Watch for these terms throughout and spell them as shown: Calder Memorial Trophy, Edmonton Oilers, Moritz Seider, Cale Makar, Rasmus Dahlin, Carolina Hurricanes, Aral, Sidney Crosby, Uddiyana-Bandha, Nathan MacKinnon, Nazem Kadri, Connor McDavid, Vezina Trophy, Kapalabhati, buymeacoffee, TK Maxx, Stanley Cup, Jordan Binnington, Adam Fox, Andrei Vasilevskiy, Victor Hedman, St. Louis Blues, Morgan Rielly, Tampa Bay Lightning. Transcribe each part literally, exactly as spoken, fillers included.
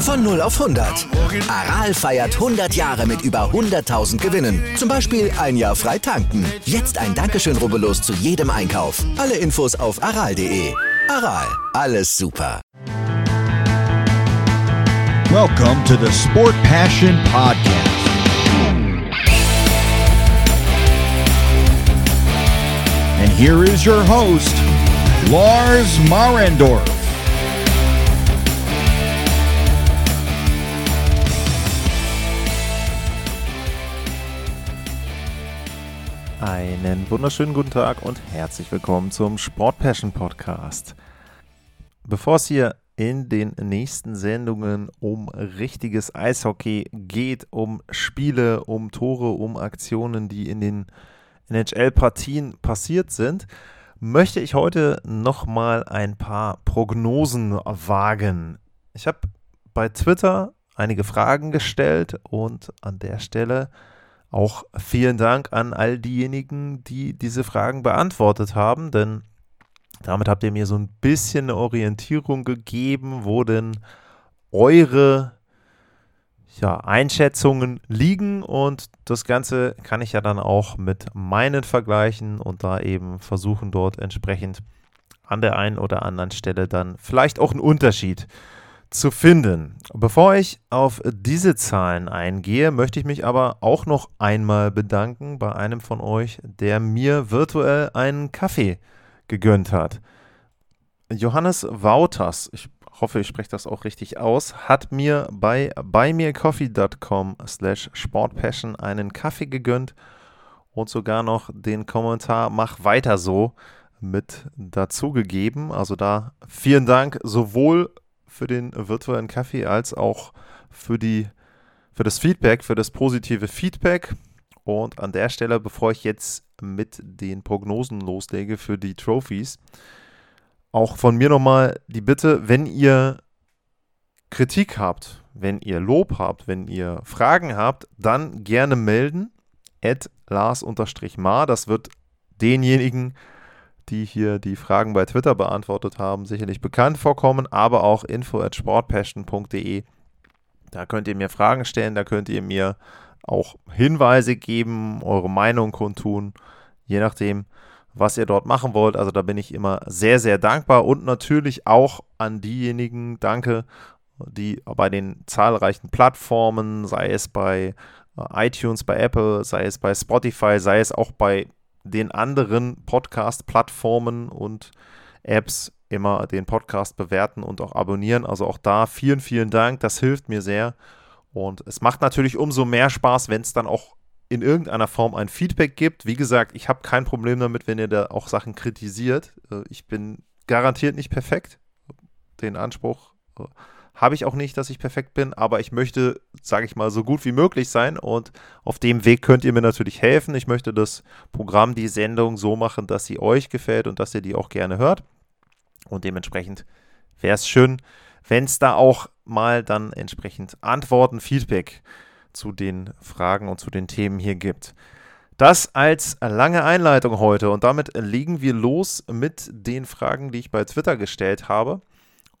Von null auf hundert. Aral feiert hundert Jahre mit über hunderttausend Gewinnen. Zum Beispiel ein Jahr frei tanken. Jetzt ein Dankeschön, rubbellos zu jedem Einkauf. Alle Infos auf aral punkt d e. Aral, alles super. Welcome to the Sport Passion Podcast. And here is your host, Lars Marendorf. Einen wunderschönen guten Tag und herzlich willkommen zum Sport Passion Podcast. Bevor es hier in den nächsten Sendungen um richtiges Eishockey geht, um Spiele, um Tore, um Aktionen, die in den N H L-Partien passiert sind, möchte ich heute nochmal ein paar Prognosen wagen. Ich habe bei Twitter einige Fragen gestellt und an der Stelle auch vielen Dank an all diejenigen, die diese Fragen beantwortet haben, denn damit habt ihr mir so ein bisschen eine Orientierung gegeben, wo denn eure ja, Einschätzungen liegen, und das Ganze kann ich ja dann auch mit meinen vergleichen und da eben versuchen, dort entsprechend an der einen oder anderen Stelle dann vielleicht auch einen Unterschied zu finden. Bevor ich auf diese Zahlen eingehe, möchte ich mich aber auch noch einmal bedanken bei einem von euch, der mir virtuell einen Kaffee gegönnt hat. Johannes Wouters, ich hoffe, ich spreche das auch richtig aus, hat mir bei buymeacoffee dot com slash sportpassion einen Kaffee gegönnt und sogar noch den Kommentar "Mach weiter so" mit dazu gegeben. Also da vielen Dank sowohl für den virtuellen Kaffee als auch für die, für das Feedback, für das positive Feedback. Und an der Stelle, bevor ich jetzt mit den Prognosen loslege für die Trophies, auch von mir nochmal die Bitte, wenn ihr Kritik habt, wenn ihr Lob habt, wenn ihr Fragen habt, dann gerne melden, at lars-mar, das wird denjenigen, die hier die Fragen bei Twitter beantwortet haben, sicherlich bekannt vorkommen, aber auch info at sportpassion punkt d e. Da könnt ihr mir Fragen stellen, da könnt ihr mir auch Hinweise geben, eure Meinung kundtun, je nachdem, was ihr dort machen wollt. Also da bin ich immer sehr, sehr dankbar, und natürlich auch an diejenigen danke, die bei den zahlreichen Plattformen, sei es bei iTunes, bei Apple, sei es bei Spotify, sei es auch bei den anderen Podcast-Plattformen und Apps, immer den Podcast bewerten und auch abonnieren. Also auch da vielen, vielen Dank. Das hilft mir sehr. Und es macht natürlich umso mehr Spaß, wenn es dann auch in irgendeiner Form ein Feedback gibt. Wie gesagt, ich habe kein Problem damit, wenn ihr da auch Sachen kritisiert. Ich bin garantiert nicht perfekt. Den Anspruch habe ich auch nicht, dass ich perfekt bin, aber ich möchte, sage ich mal, so gut wie möglich sein, und auf dem Weg könnt ihr mir natürlich helfen. Ich möchte das Programm, die Sendung so machen, dass sie euch gefällt und dass ihr die auch gerne hört, und dementsprechend wäre es schön, wenn es da auch mal dann entsprechend Antworten, Feedback zu den Fragen und zu den Themen hier gibt. Das als lange Einleitung heute, und damit legen wir los mit den Fragen, die ich bei Twitter gestellt habe.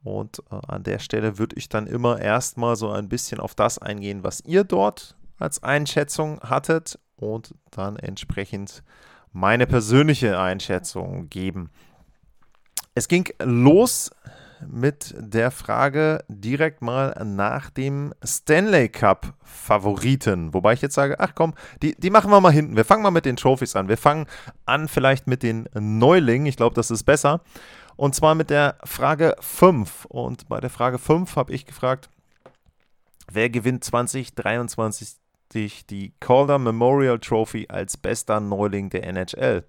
Und äh, an der Stelle würde ich dann immer erstmal so ein bisschen auf das eingehen, was ihr dort als Einschätzung hattet, und dann entsprechend meine persönliche Einschätzung geben. Es ging los mit der Frage direkt mal nach dem Stanley Cup Favoriten, wobei ich jetzt sage, ach komm, die, die machen wir mal hinten. Wir fangen mal mit den Trophys an. Wir fangen an vielleicht mit den Neulingen. Ich glaube, das ist besser. Und zwar mit der Frage fünf. Und bei der Frage fünf habe ich gefragt, wer gewinnt zwanzig dreiundzwanzig die Calder Memorial Trophy als bester Neuling der N H L?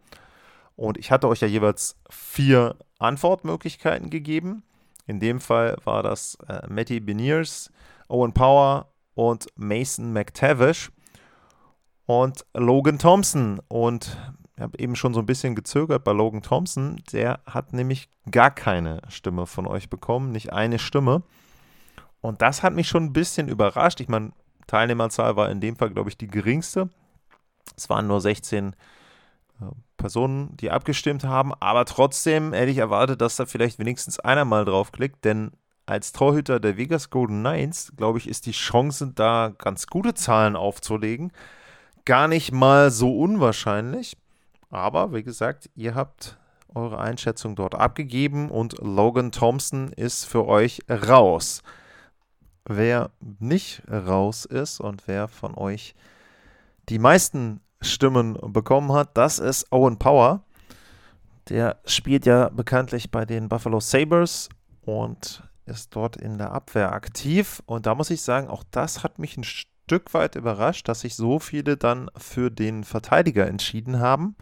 Und ich hatte euch ja jeweils vier Antwortmöglichkeiten gegeben. In dem Fall war das äh, Matty Beniers, Owen Power, und Mason McTavish und Logan Thompson. Und ich habe eben schon so ein bisschen gezögert bei Logan Thompson. Der hat nämlich gar keine Stimme von euch bekommen, nicht eine Stimme. Und das hat mich schon ein bisschen überrascht. Ich meine, Teilnehmerzahl war in dem Fall, glaube ich, die geringste. Es waren nur sechzehn äh, Personen, die abgestimmt haben. Aber trotzdem hätte ich erwartet, dass da vielleicht wenigstens einer mal draufklickt. Denn als Torhüter der Vegas Golden Knights, glaube ich, ist die Chance, da ganz gute Zahlen aufzulegen, gar nicht mal so unwahrscheinlich. Aber wie gesagt, ihr habt eure Einschätzung dort abgegeben und Logan Thompson ist für euch raus. Wer nicht raus ist und wer von euch die meisten Stimmen bekommen hat, das ist Owen Power. Der spielt ja bekanntlich bei den Buffalo Sabres und ist dort in der Abwehr aktiv. Und da muss ich sagen, auch das hat mich ein Stück weit überrascht, dass sich so viele dann für den Verteidiger entschieden haben.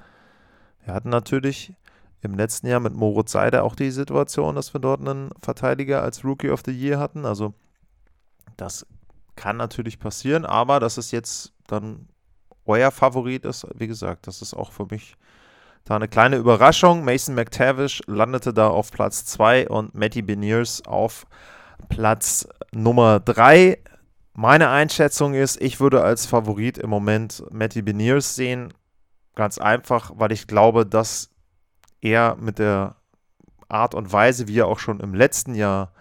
Wir hatten natürlich im letzten Jahr mit Moritz Seider auch die Situation, dass wir dort einen Verteidiger als Rookie of the Year hatten. Also das kann natürlich passieren, aber dass es jetzt dann euer Favorit ist, wie gesagt, das ist auch für mich da eine kleine Überraschung. Mason McTavish landete da auf Platz zwei und Matty Beniers auf Platz Nummer drei. Meine Einschätzung ist, ich würde als Favorit im Moment Matty Beniers sehen. Ganz einfach, weil ich glaube, dass er mit der Art und Weise, wie er auch schon im letzten Jahr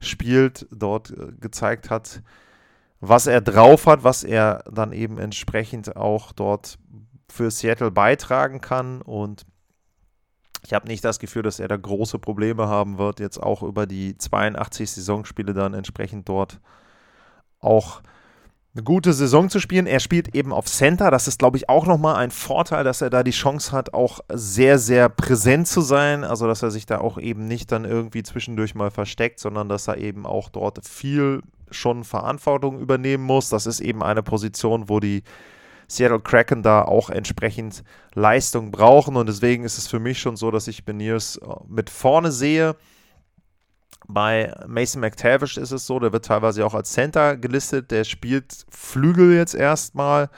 spielt, dort gezeigt hat, was er drauf hat, was er dann eben entsprechend auch dort für Seattle beitragen kann. Und ich habe nicht das Gefühl, dass er da große Probleme haben wird, jetzt auch über die zweiundachtzig Saisonspiele dann entsprechend dort auch eine gute Saison zu spielen. Er spielt eben auf Center. Das ist, glaube ich, auch nochmal ein Vorteil, dass er da die Chance hat, auch sehr, sehr präsent zu sein. Also, dass er sich da auch eben nicht dann irgendwie zwischendurch mal versteckt, sondern dass er eben auch dort viel schon Verantwortung übernehmen muss. Das ist eben eine Position, wo die Seattle Kraken da auch entsprechend Leistung brauchen. Und deswegen ist es für mich schon so, dass ich Beniers mit vorne sehe. Bei Mason McTavish ist es so, der wird teilweise auch als Center gelistet, der spielt Flügel jetzt erstmal,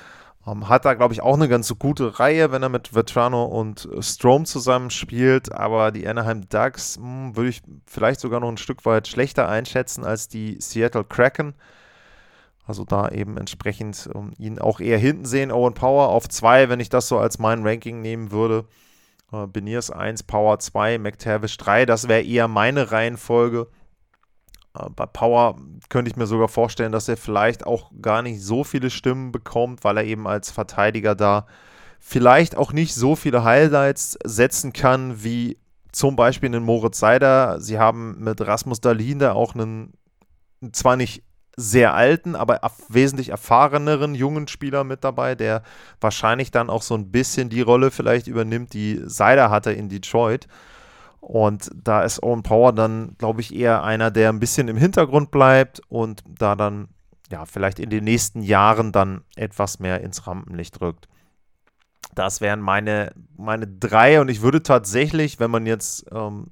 ähm, hat da, glaube ich, auch eine ganz gute Reihe, wenn er mit Vetrano und Strome zusammen spielt, aber die Anaheim Ducks mh, würde ich vielleicht sogar noch ein Stück weit schlechter einschätzen als die Seattle Kraken, also da eben entsprechend um, ihn auch eher hinten sehen. Owen Power auf zwei, wenn ich das so als mein Ranking nehmen würde. Beniers eins, Power zwei, McTavish drei, das wäre eher meine Reihenfolge. Bei Power könnte ich mir sogar vorstellen, dass er vielleicht auch gar nicht so viele Stimmen bekommt, weil er eben als Verteidiger da vielleicht auch nicht so viele Highlights setzen kann, wie zum Beispiel den Moritz Seider. Sie haben mit Rasmus Dahlin da auch einen, zwar nicht sehr alten, aber wesentlich erfahreneren jungen Spieler mit dabei, der wahrscheinlich dann auch so ein bisschen die Rolle vielleicht übernimmt, die Seider hatte in Detroit. Und da ist Owen Power dann, glaube ich, eher einer, der ein bisschen im Hintergrund bleibt und da dann ja vielleicht in den nächsten Jahren dann etwas mehr ins Rampenlicht rückt. Das wären meine, meine drei und ich würde tatsächlich, wenn man jetzt ähm,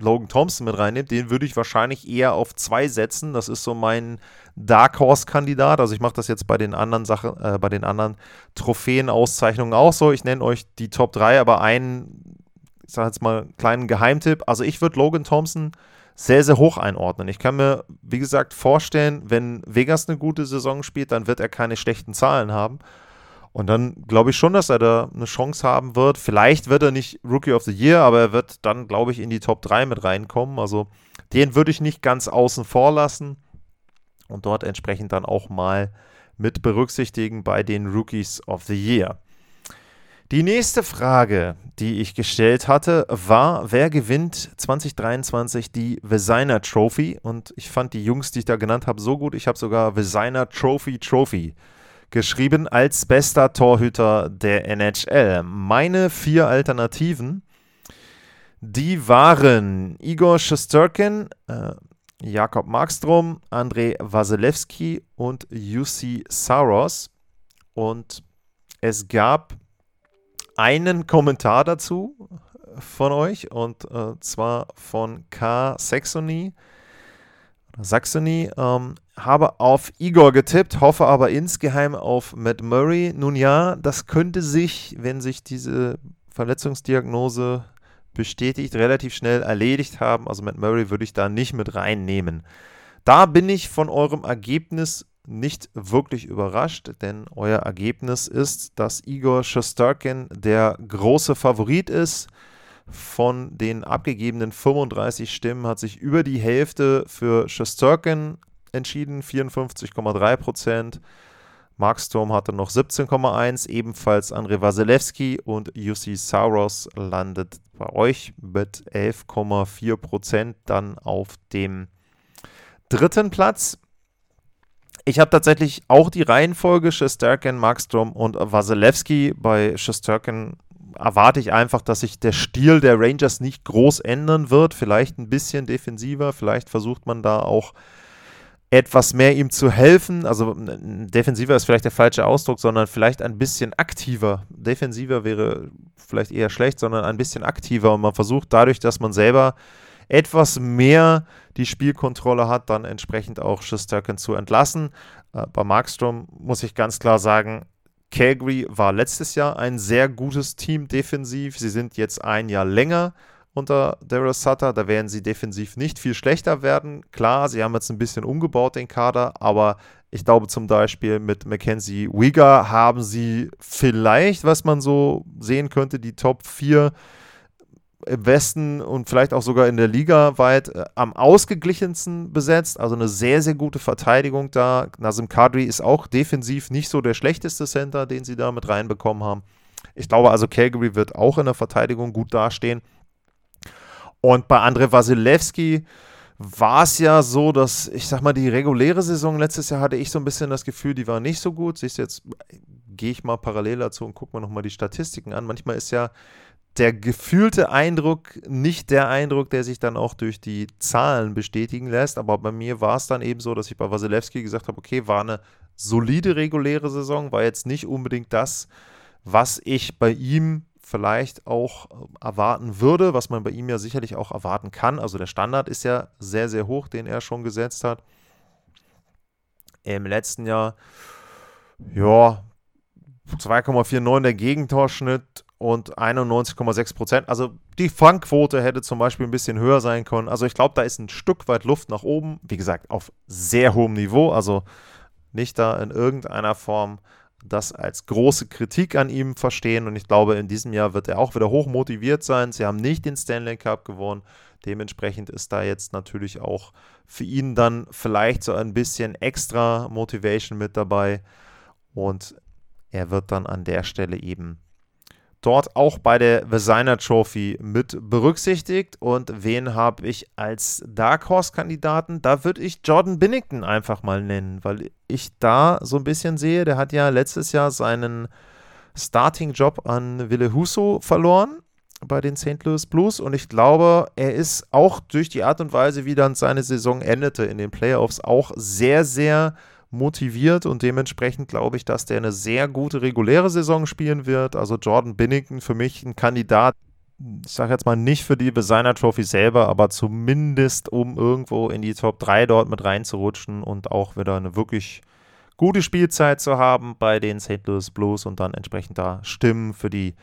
Logan Thompson mit reinnimmt, den würde ich wahrscheinlich eher auf zwei setzen. Das ist so mein Dark Horse-Kandidat. Also ich mache das jetzt bei den anderen Sachen, äh, bei den anderen Trophäen-Auszeichnungen auch so. Ich nenne euch die Top drei, aber einen, ich sage jetzt mal, kleinen Geheimtipp. Also ich würde Logan Thompson sehr, sehr hoch einordnen. Ich kann mir, wie gesagt, vorstellen, wenn Vegas eine gute Saison spielt, dann wird er keine schlechten Zahlen haben. Und dann glaube ich schon, dass er da eine Chance haben wird. Vielleicht wird er nicht Rookie of the Year, aber er wird dann, glaube ich, in die Top drei mit reinkommen. Also den würde ich nicht ganz außen vor lassen und dort entsprechend dann auch mal mit berücksichtigen bei den Rookies of the Year. Die nächste Frage, die ich gestellt hatte, war, wer gewinnt zwanzig dreiundzwanzig die Vezina Trophy? Und ich fand die Jungs, die ich da genannt habe, so gut. Ich habe sogar Vezina Trophy Trophy geschrieben als bester Torhüter der N H L. Meine vier Alternativen, die waren Igor Shesterkin, äh, Jakob Markström, Andrei Vasilevskiy und Juuse Saros. Und es gab einen Kommentar dazu von euch, und äh, zwar von K. Saxony. Saxony. Ähm, habe auf Igor getippt, hoffe aber insgeheim auf Matt Murray. Nun ja, das könnte sich, wenn sich diese Verletzungsdiagnose bestätigt, relativ schnell erledigt haben. Also Matt Murray würde ich da nicht mit reinnehmen. Da bin ich von eurem Ergebnis nicht wirklich überrascht, denn euer Ergebnis ist, dass Igor Shesterkin der große Favorit ist. Von den abgegebenen fünfunddreißig Stimmen hat sich über die Hälfte für Shesterkin entschieden, vierundfünfzig Komma drei Prozent. Markström hatte noch siebzehn Komma eins, ebenfalls Andrei Vasilevskiy und Juuse Saros landet bei euch mit elf Komma vier Prozent dann auf dem dritten Platz. Ich habe tatsächlich auch die Reihenfolge Shesterkin, Markström und Vasilevskiy. Bei Shesterkin erwarte ich einfach, dass sich der Stil der Rangers nicht groß ändern wird. Vielleicht ein bisschen defensiver, vielleicht versucht man da auch etwas mehr ihm zu helfen. Also defensiver ist vielleicht der falsche Ausdruck, sondern vielleicht ein bisschen aktiver. Defensiver wäre vielleicht eher schlecht, sondern ein bisschen aktiver. Und man versucht dadurch, dass man selber etwas mehr die Spielkontrolle hat, dann entsprechend auch Shesterkin zu entlassen. Bei Markström muss ich ganz klar sagen, Calgary war letztes Jahr ein sehr gutes Team defensiv. Sie sind jetzt ein Jahr länger unter Daryl Sutter. Da werden sie defensiv nicht viel schlechter werden. Klar, sie haben jetzt ein bisschen umgebaut den Kader, aber ich glaube zum Beispiel mit Mackenzie Weegar haben sie vielleicht, was man so sehen könnte, die Top vier im Westen und vielleicht auch sogar in der Liga weit äh, am ausgeglichensten besetzt. Also eine sehr, sehr gute Verteidigung da. Nazem Kadri ist auch defensiv nicht so der schlechteste Center, den sie da mit reinbekommen haben. Ich glaube also, Calgary wird auch in der Verteidigung gut dastehen. Und bei Andrei Vasilevskiy war es ja so, dass, ich sag mal, die reguläre Saison letztes Jahr hatte ich so ein bisschen das Gefühl, die war nicht so gut. Siehst du, jetzt gehe ich mal parallel dazu und gucke mir nochmal die Statistiken an. Manchmal ist ja der gefühlte Eindruck nicht der Eindruck, der sich dann auch durch die Zahlen bestätigen lässt. Aber bei mir war es dann eben so, dass ich bei Vasilevskiy gesagt habe, okay, war eine solide reguläre Saison, war jetzt nicht unbedingt das, was ich bei ihm vielleicht auch erwarten würde, was man bei ihm ja sicherlich auch erwarten kann. Also der Standard ist ja sehr, sehr hoch, den er schon gesetzt hat. Im letzten Jahr, ja, zwei Komma neunundvierzig der Gegentorschnitt und einundneunzig Komma sechs Prozent. Also die Fangquote hätte zum Beispiel ein bisschen höher sein können. Also ich glaube, da ist ein Stück weit Luft nach oben. Wie gesagt, auf sehr hohem Niveau. Also nicht da in irgendeiner Form das als große Kritik an ihm verstehen. Und ich glaube, in diesem Jahr wird er auch wieder hoch motiviert sein. Sie haben nicht den Stanley Cup gewonnen. Dementsprechend ist da jetzt natürlich auch für ihn dann vielleicht so ein bisschen extra Motivation mit dabei. Und er wird dann an der Stelle eben dort auch bei der Vezina Trophy mit berücksichtigt. Und wen habe ich als Dark Horse-Kandidaten? Da würde ich Jordan Binnington einfach mal nennen, weil ich da so ein bisschen sehe, der hat ja letztes Jahr seinen Starting-Job an Ville-Husso verloren bei den Saint Louis Blues. Und ich glaube, er ist auch durch die Art und Weise, wie dann seine Saison endete in den Playoffs, auch sehr, sehr motiviert und dementsprechend glaube ich, dass der eine sehr gute reguläre Saison spielen wird. Also Jordan Binnington für mich ein Kandidat, ich sage jetzt mal nicht für die Vezina Trophy selber, aber zumindest um irgendwo in die Top drei dort mit reinzurutschen und auch wieder eine wirklich gute Spielzeit zu haben bei den Saint Louis Blues und dann entsprechend da Stimmen für die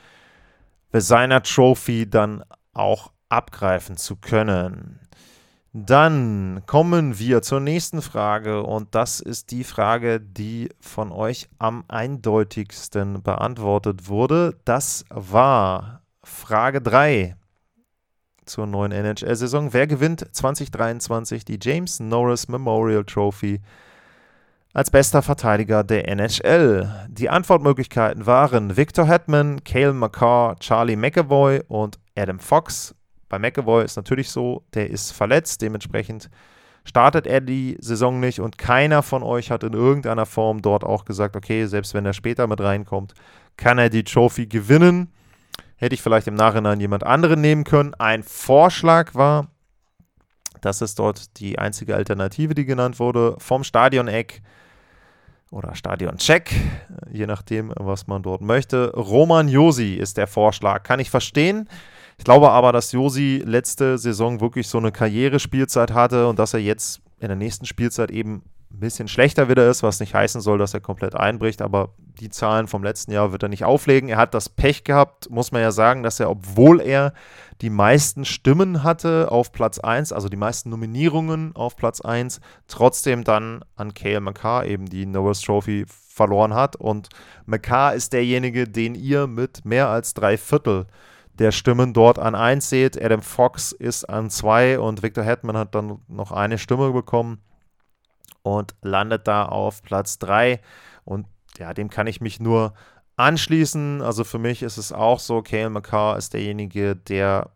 Vezina Trophy dann auch abgreifen zu können. Dann kommen wir zur nächsten Frage und das ist die Frage, die von euch am eindeutigsten beantwortet wurde. Das war Frage drei zur neuen N H L-Saison. Wer gewinnt zwanzig dreiundzwanzig die James Norris Memorial Trophy als bester Verteidiger der N H L? Die Antwortmöglichkeiten waren Victor Hedman, Cale Makar, Charlie McAvoy und Adam Fox. Bei McAvoy ist natürlich so, der ist verletzt, dementsprechend startet er die Saison nicht und keiner von euch hat in irgendeiner Form dort auch gesagt, okay, selbst wenn er später mit reinkommt, kann er die Trophy gewinnen. Hätte ich vielleicht im Nachhinein jemand anderen nehmen können. Ein Vorschlag war, das ist dort die einzige Alternative, die genannt wurde, vom Stadioneck oder Stadioncheck, je nachdem, was man dort möchte. Roman Josi ist der Vorschlag, kann ich verstehen. Ich glaube aber, dass Josi letzte Saison wirklich so eine Karrierespielzeit hatte und dass er jetzt in der nächsten Spielzeit eben ein bisschen schlechter wieder ist, was nicht heißen soll, dass er komplett einbricht, aber die Zahlen vom letzten Jahr wird er nicht auflegen. Er hat das Pech gehabt, muss man ja sagen, dass er, obwohl er die meisten Stimmen hatte auf Platz eins, also die meisten Nominierungen auf Platz eins, trotzdem dann an Cale Makar eben die Norris Trophy verloren hat, und Makar ist derjenige, den ihr mit mehr als drei Viertel der Stimmen dort an eins seht. Adam Fox ist an zwei und Victor Hedman hat dann noch eine Stimme bekommen und landet da auf Platz drei. Und ja, dem kann ich mich nur anschließen. Also für mich ist es auch so, Cale Makar ist derjenige, der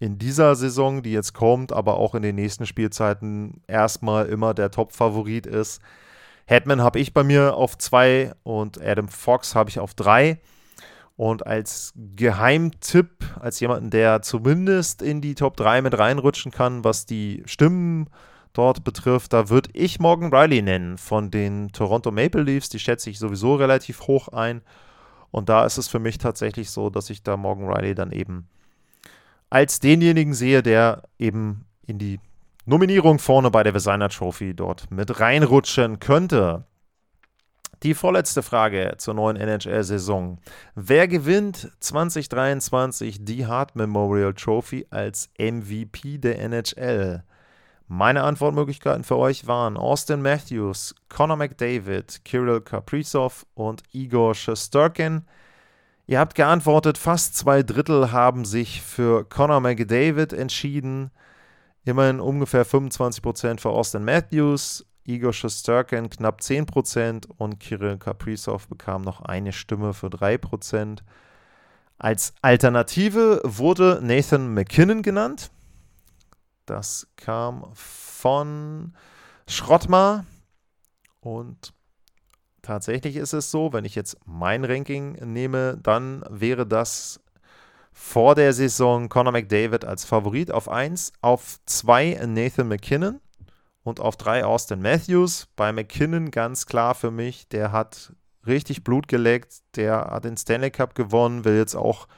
in dieser Saison, die jetzt kommt, aber auch in den nächsten Spielzeiten erstmal immer der Top-Favorit ist. Hedman habe ich bei mir auf zwei und Adam Fox habe ich auf drei. Und als Geheimtipp, als jemanden, der zumindest in die Top drei mit reinrutschen kann, was die Stimmen dort betrifft, da würde ich Morgan Rielly nennen von den Toronto Maple Leafs. Die schätze ich sowieso relativ hoch ein. Und da ist es für mich tatsächlich so, dass ich da Morgan Rielly dann eben als denjenigen sehe, der eben in die Nominierung vorne bei der Vezina Trophy dort mit reinrutschen könnte. Die vorletzte Frage zur neuen N H L-Saison. Wer gewinnt zwanzig dreiundzwanzig die Hart Memorial Trophy als M V P der N H L? Meine Antwortmöglichkeiten für euch waren Austin Matthews, Connor McDavid, Kirill Kaprizov und Igor Shesterkin. Ihr habt geantwortet, fast zwei Drittel haben sich für Connor McDavid entschieden. Immerhin ungefähr fünfundzwanzig Prozent für Austin Matthews, Igor Shesterkin knapp zehn Prozent und Kirill Kaprizov bekam noch eine Stimme für drei Prozent. Als Alternative wurde Nathan MacKinnon genannt. Das kam von Schrottmar. Und tatsächlich ist es so, wenn ich jetzt mein Ranking nehme, dann wäre das vor der Saison Connor McDavid als Favorit auf eins, auf zwei Nathan MacKinnon und auf drei Austin Matthews. Bei MacKinnon ganz klar für mich, der hat richtig Blut geleckt, der hat den Stanley Cup gewonnen, will jetzt auch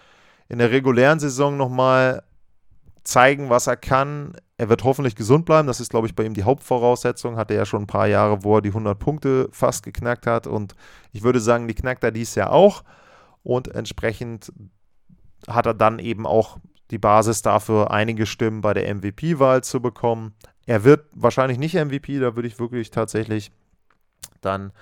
in der regulären Saison nochmal zeigen, was er kann. Er wird hoffentlich gesund bleiben, das ist, glaube ich, bei ihm die Hauptvoraussetzung. Hatte ja schon ein paar Jahre, wo er die hundert Punkte fast geknackt hat, und ich würde sagen, die knackt er dieses Jahr auch, und entsprechend hat er dann eben auch die Basis dafür, einige Stimmen bei der M V P-Wahl zu bekommen. Er wird wahrscheinlich nicht M V P, da würde ich wirklich tatsächlich dann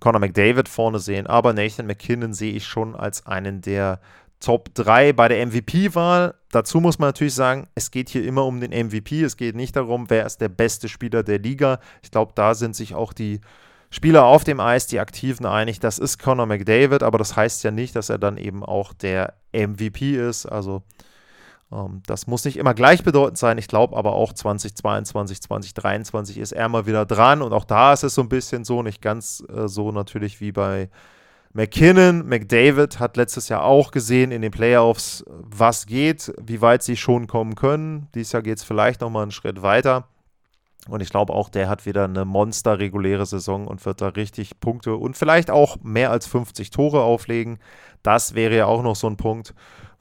Connor McDavid vorne sehen, aber Nathan MacKinnon sehe ich schon als einen der Top drei bei der M V P-Wahl. Dazu muss man natürlich sagen, es geht hier immer um den M V P, es geht nicht darum, wer ist der beste Spieler der Liga. Ich glaube, da sind sich auch die Spieler auf dem Eis, die Aktiven einig, das ist Connor McDavid, aber das heißt ja nicht, dass er dann eben auch der M V P ist, also Um, das muss nicht immer gleichbedeutend sein. Ich glaube aber auch zwanzig zweiundzwanzig, zwanzig dreiundzwanzig ist er mal wieder dran, und auch da ist es so ein bisschen so, nicht ganz äh, so natürlich wie bei MacKinnon. McDavid hat letztes Jahr auch gesehen in den Playoffs, was geht, wie weit sie schon kommen können. Dieses Jahr geht es vielleicht nochmal einen Schritt weiter, und ich glaube auch, der hat wieder eine monster-reguläre Saison und wird da richtig Punkte und vielleicht auch mehr als fünfzig Tore auflegen. Das wäre ja auch noch so ein Punkt,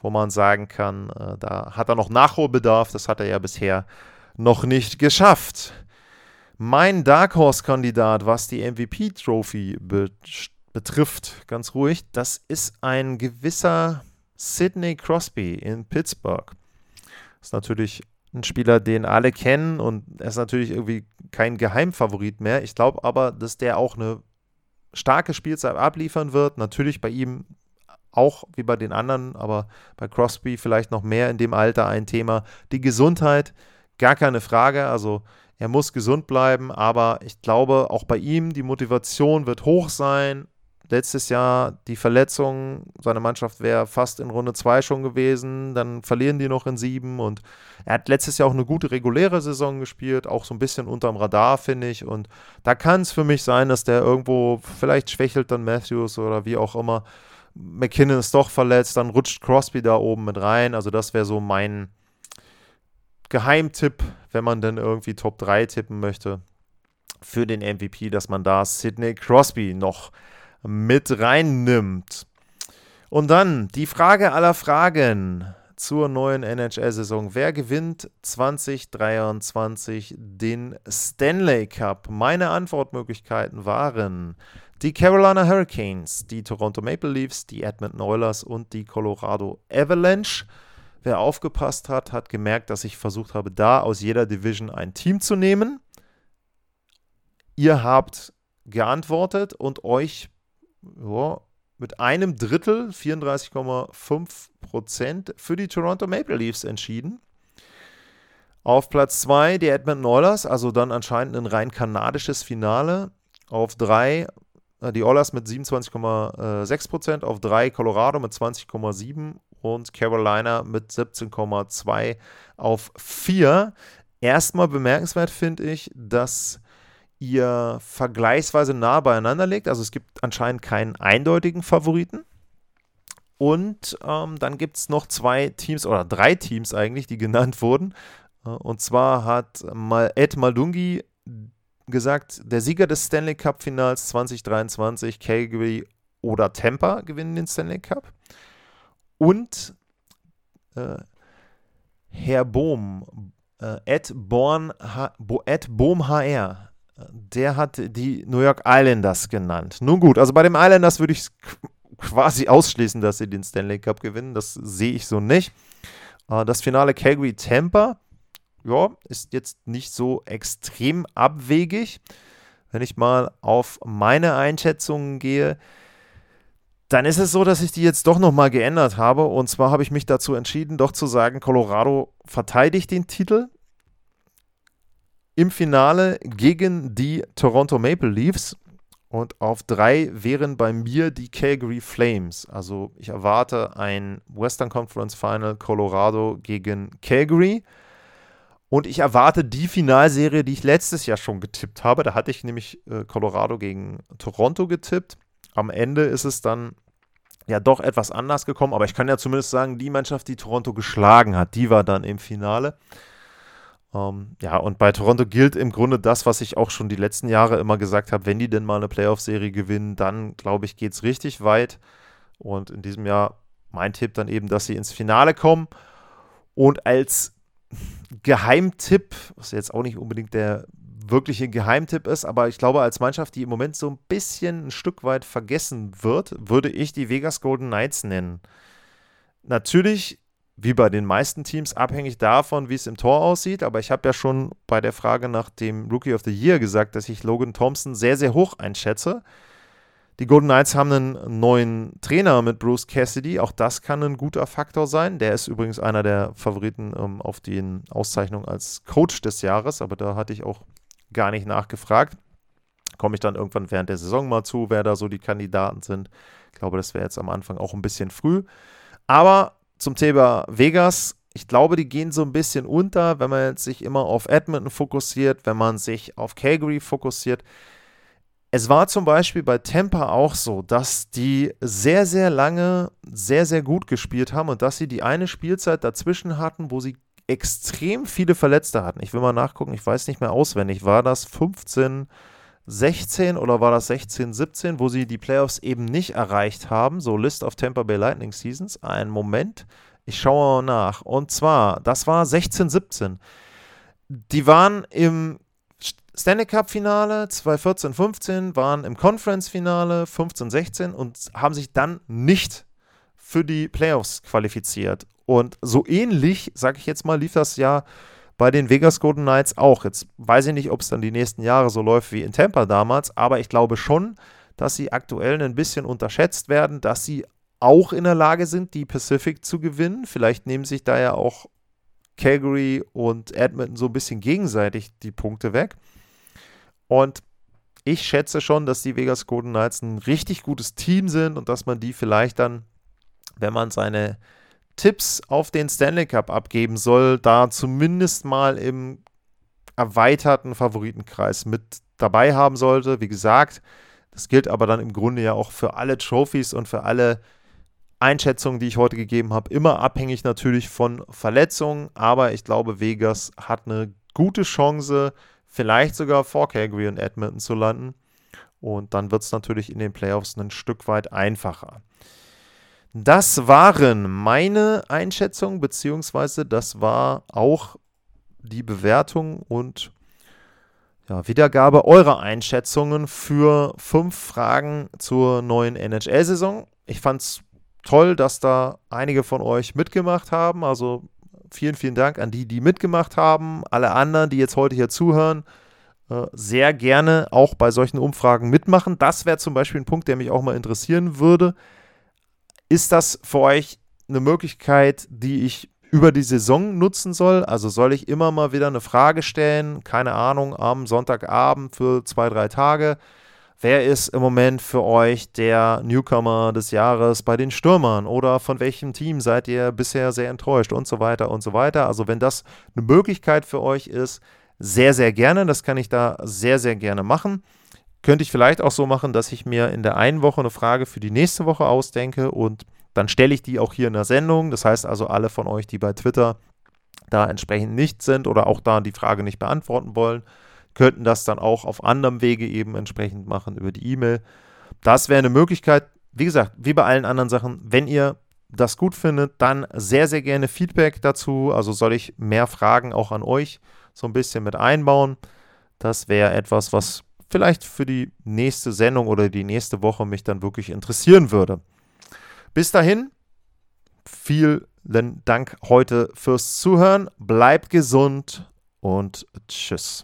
wo man sagen kann, da hat er noch Nachholbedarf, das hat er ja bisher noch nicht geschafft. Mein Dark Horse-Kandidat, was die M V P-Trophy be- betrifft, ganz ruhig, das ist ein gewisser Sidney Crosby in Pittsburgh. Das ist natürlich ein Spieler, den alle kennen, und er ist natürlich irgendwie kein Geheimfavorit mehr. Ich glaube aber, dass der auch eine starke Spielzeit abliefern wird. Natürlich bei ihm auch wie bei den anderen, aber bei Crosby vielleicht noch mehr in dem Alter ein Thema. Die Gesundheit, gar keine Frage, also er muss gesund bleiben, aber ich glaube auch bei ihm, die Motivation wird hoch sein. Letztes Jahr die Verletzung, seine Mannschaft wäre fast in Runde zwei schon gewesen, dann verlieren die noch in sieben, und er hat letztes Jahr auch eine gute reguläre Saison gespielt, auch so ein bisschen unterm Radar, finde ich, und da kann es für mich sein, dass der irgendwo, vielleicht schwächelt dann Matthews oder wie auch immer, MacKinnon ist doch verletzt, dann rutscht Crosby da oben mit rein. Also das wäre so mein Geheimtipp, wenn man dann irgendwie Top drei tippen möchte für den M V P, dass man da Sidney Crosby noch mit reinnimmt. Und dann die Frage aller Fragen, zur neuen N H L-Saison. Wer gewinnt zwanzig dreiundzwanzig den Stanley Cup? Meine Antwortmöglichkeiten waren die Carolina Hurricanes, die Toronto Maple Leafs, die Edmonton Oilers und die Colorado Avalanche. Wer aufgepasst hat, hat gemerkt, dass ich versucht habe, da aus jeder Division ein Team zu nehmen. Ihr habt geantwortet und euch ja, mit einem Drittel, vierunddreißig Komma fünf Prozent, für die Toronto Maple Leafs entschieden. Auf Platz zwei die Edmonton Oilers, also dann anscheinend ein rein kanadisches Finale. Auf drei die Oilers mit siebenundzwanzig Komma sechs Prozent, auf drei Colorado mit zwanzig Komma sieben Prozent und Carolina mit siebzehn Komma zwei Prozent auf vier. Erstmal bemerkenswert finde ich, dass ihr vergleichsweise nah beieinander legt. Also es gibt anscheinend keinen eindeutigen Favoriten. Und ähm, dann gibt es noch zwei Teams oder drei Teams eigentlich, die genannt wurden. Und zwar hat Ed Maldungi gesagt, der Sieger des Stanley Cup-Finals zwanzig dreiundzwanzig, Calgary oder Tampa, gewinnen den Stanley Cup. Und äh, Herr Bohm, äh, Ed Born, ha, Bo, Ed Bohm H R, der hat die New York Islanders genannt. Nun gut, also bei den Islanders würde ich quasi ausschließen, dass sie den Stanley Cup gewinnen. Das sehe ich so nicht. Das Finale Calgary-Tampa, ja, ist jetzt nicht so extrem abwegig. Wenn ich mal auf meine Einschätzungen gehe, dann ist es so, dass ich die jetzt doch nochmal geändert habe. Und zwar habe ich mich dazu entschieden, doch zu sagen, Colorado verteidigt den Titel im Finale gegen die Toronto Maple Leafs, und auf drei wären bei mir die Calgary Flames. Also ich erwarte ein Western Conference Final Colorado gegen Calgary und ich erwarte die Finalserie, die ich letztes Jahr schon getippt habe. Da hatte ich nämlich äh, Colorado gegen Toronto getippt. Am Ende ist es dann ja doch etwas anders gekommen, aber ich kann ja zumindest sagen, die Mannschaft, die Toronto geschlagen hat, die war dann im Finale. Ja, und bei Toronto gilt im Grunde das, was ich auch schon die letzten Jahre immer gesagt habe, wenn die denn mal eine Playoff-Serie gewinnen, dann, glaube ich, geht es richtig weit. Und in diesem Jahr mein Tipp dann eben, dass sie ins Finale kommen. Und als Geheimtipp, was jetzt auch nicht unbedingt der wirkliche Geheimtipp ist, aber ich glaube, als Mannschaft, die im Moment so ein bisschen ein Stück weit vergessen wird, würde ich die Vegas Golden Knights nennen. Natürlich wie bei den meisten Teams, abhängig davon, wie es im Tor aussieht. Aber ich habe ja schon bei der Frage nach dem Rookie of the Year gesagt, dass ich Logan Thompson sehr, sehr hoch einschätze. Die Golden Knights haben einen neuen Trainer mit Bruce Cassidy. Auch das kann ein guter Faktor sein. Der ist übrigens einer der Favoriten ähm, auf die Auszeichnung als Coach des Jahres. Aber da hatte ich auch gar nicht nachgefragt. Komme ich dann irgendwann während der Saison mal zu, wer da so die Kandidaten sind. Ich glaube, das wäre jetzt am Anfang auch ein bisschen früh. Aber zum Thema Vegas, ich glaube, die gehen so ein bisschen unter, wenn man jetzt sich immer auf Edmonton fokussiert, wenn man sich auf Calgary fokussiert. Es war zum Beispiel bei Tampa auch so, dass die sehr, sehr lange sehr, sehr gut gespielt haben und dass sie die eine Spielzeit dazwischen hatten, wo sie extrem viele Verletzte hatten. Ich will mal nachgucken, ich weiß nicht mehr auswendig, war das fünfzehn sechzehn oder war das sechzehn siebzehn, wo sie die Playoffs eben nicht erreicht haben, so List of Tampa Bay Lightning Seasons, einen Moment, ich schaue nach, und zwar, das war sechzehn siebzehn, die waren im Stanley Cup Finale zweitausendvierzehn fünfzehn, waren im Conference Finale fünfzehn sechzehn und haben sich dann nicht für die Playoffs qualifiziert, und so ähnlich, sage ich jetzt mal, lief das ja bei den Vegas Golden Knights auch. Jetzt weiß ich nicht, ob es dann die nächsten Jahre so läuft wie in Tampa damals, aber ich glaube schon, dass sie aktuell ein bisschen unterschätzt werden, dass sie auch in der Lage sind, die Pacific zu gewinnen. Vielleicht nehmen sich da ja auch Calgary und Edmonton so ein bisschen gegenseitig die Punkte weg. Und ich schätze schon, dass die Vegas Golden Knights ein richtig gutes Team sind und dass man die vielleicht dann, wenn man seine Tipps auf den Stanley Cup abgeben soll, da zumindest mal im erweiterten Favoritenkreis mit dabei haben sollte. Wie gesagt, das gilt aber dann im Grunde ja auch für alle Trophies und für alle Einschätzungen, die ich heute gegeben habe. Immer abhängig natürlich von Verletzungen, aber ich glaube, Vegas hat eine gute Chance, vielleicht sogar vor Calgary und Edmonton zu landen. Und dann wird es natürlich in den Playoffs ein Stück weit einfacher. Das waren meine Einschätzungen, beziehungsweise das war auch die Bewertung und ja, Wiedergabe eurer Einschätzungen für fünf Fragen zur neuen N H L-Saison. Ich fand's toll, dass da einige von euch mitgemacht haben. Also vielen, vielen Dank an die, die mitgemacht haben. Alle anderen, die jetzt heute hier zuhören, sehr gerne auch bei solchen Umfragen mitmachen. Das wäre zum Beispiel ein Punkt, der mich auch mal interessieren würde. Ist das für euch eine Möglichkeit, die ich über die Saison nutzen soll? Also soll ich immer mal wieder eine Frage stellen? Keine Ahnung, am Sonntagabend für zwei, drei Tage. Wer ist im Moment für euch der Newcomer des Jahres bei den Stürmern oder von welchem Team seid ihr bisher sehr enttäuscht und so weiter und so weiter. Also wenn das eine Möglichkeit für euch ist, sehr, sehr gerne. Das kann ich da sehr, sehr gerne machen. Könnte ich vielleicht auch so machen, dass ich mir in der einen Woche eine Frage für die nächste Woche ausdenke und dann stelle ich die auch hier in der Sendung. Das heißt also, alle von euch, die bei Twitter da entsprechend nicht sind oder auch da die Frage nicht beantworten wollen, könnten das dann auch auf anderem Wege eben entsprechend machen über die E-Mail. Das wäre eine Möglichkeit. Wie gesagt, wie bei allen anderen Sachen, wenn ihr das gut findet, dann sehr, sehr gerne Feedback dazu. Also soll ich mehr Fragen auch an euch so ein bisschen mit einbauen. Das wäre etwas, was vielleicht für die nächste Sendung oder die nächste Woche mich dann wirklich interessieren würde. Bis dahin, vielen Dank heute fürs Zuhören. Bleibt gesund und tschüss.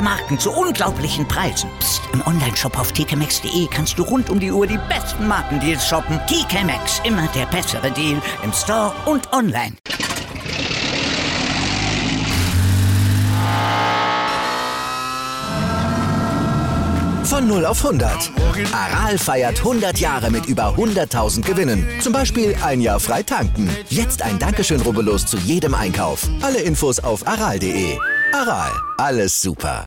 Marken zu unglaublichen Preisen. Psst. Im Onlineshop auf t k maxx punkt d e kannst du rund um die Uhr die besten Markendeals shoppen. T K Maxx, immer der bessere Deal im Store und online. Von null auf hundert. Aral feiert hundert Jahre mit über hunderttausend Gewinnen. Zum Beispiel ein Jahr frei tanken. Jetzt ein Dankeschön, rubbellos zu jedem Einkauf. Alle Infos auf aral punkt d e. Aral, alles super.